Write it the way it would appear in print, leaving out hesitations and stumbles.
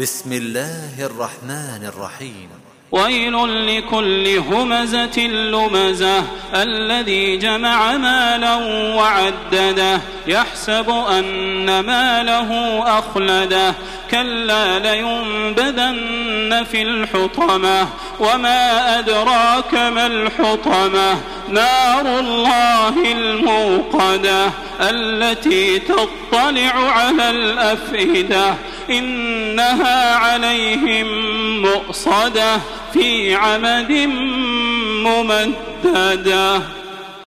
بسم الله الرحمن الرحيم ويل لكل همزة لمزة الذي جمع مالا وعدده يحسب أن ماله أخلده كلا لينبذن في الحطمة وما أدراك ما الحطمة نار الله الموقدة التي تطلع على الأفئدة إنها عليهم مؤصدة في عمد ممددة.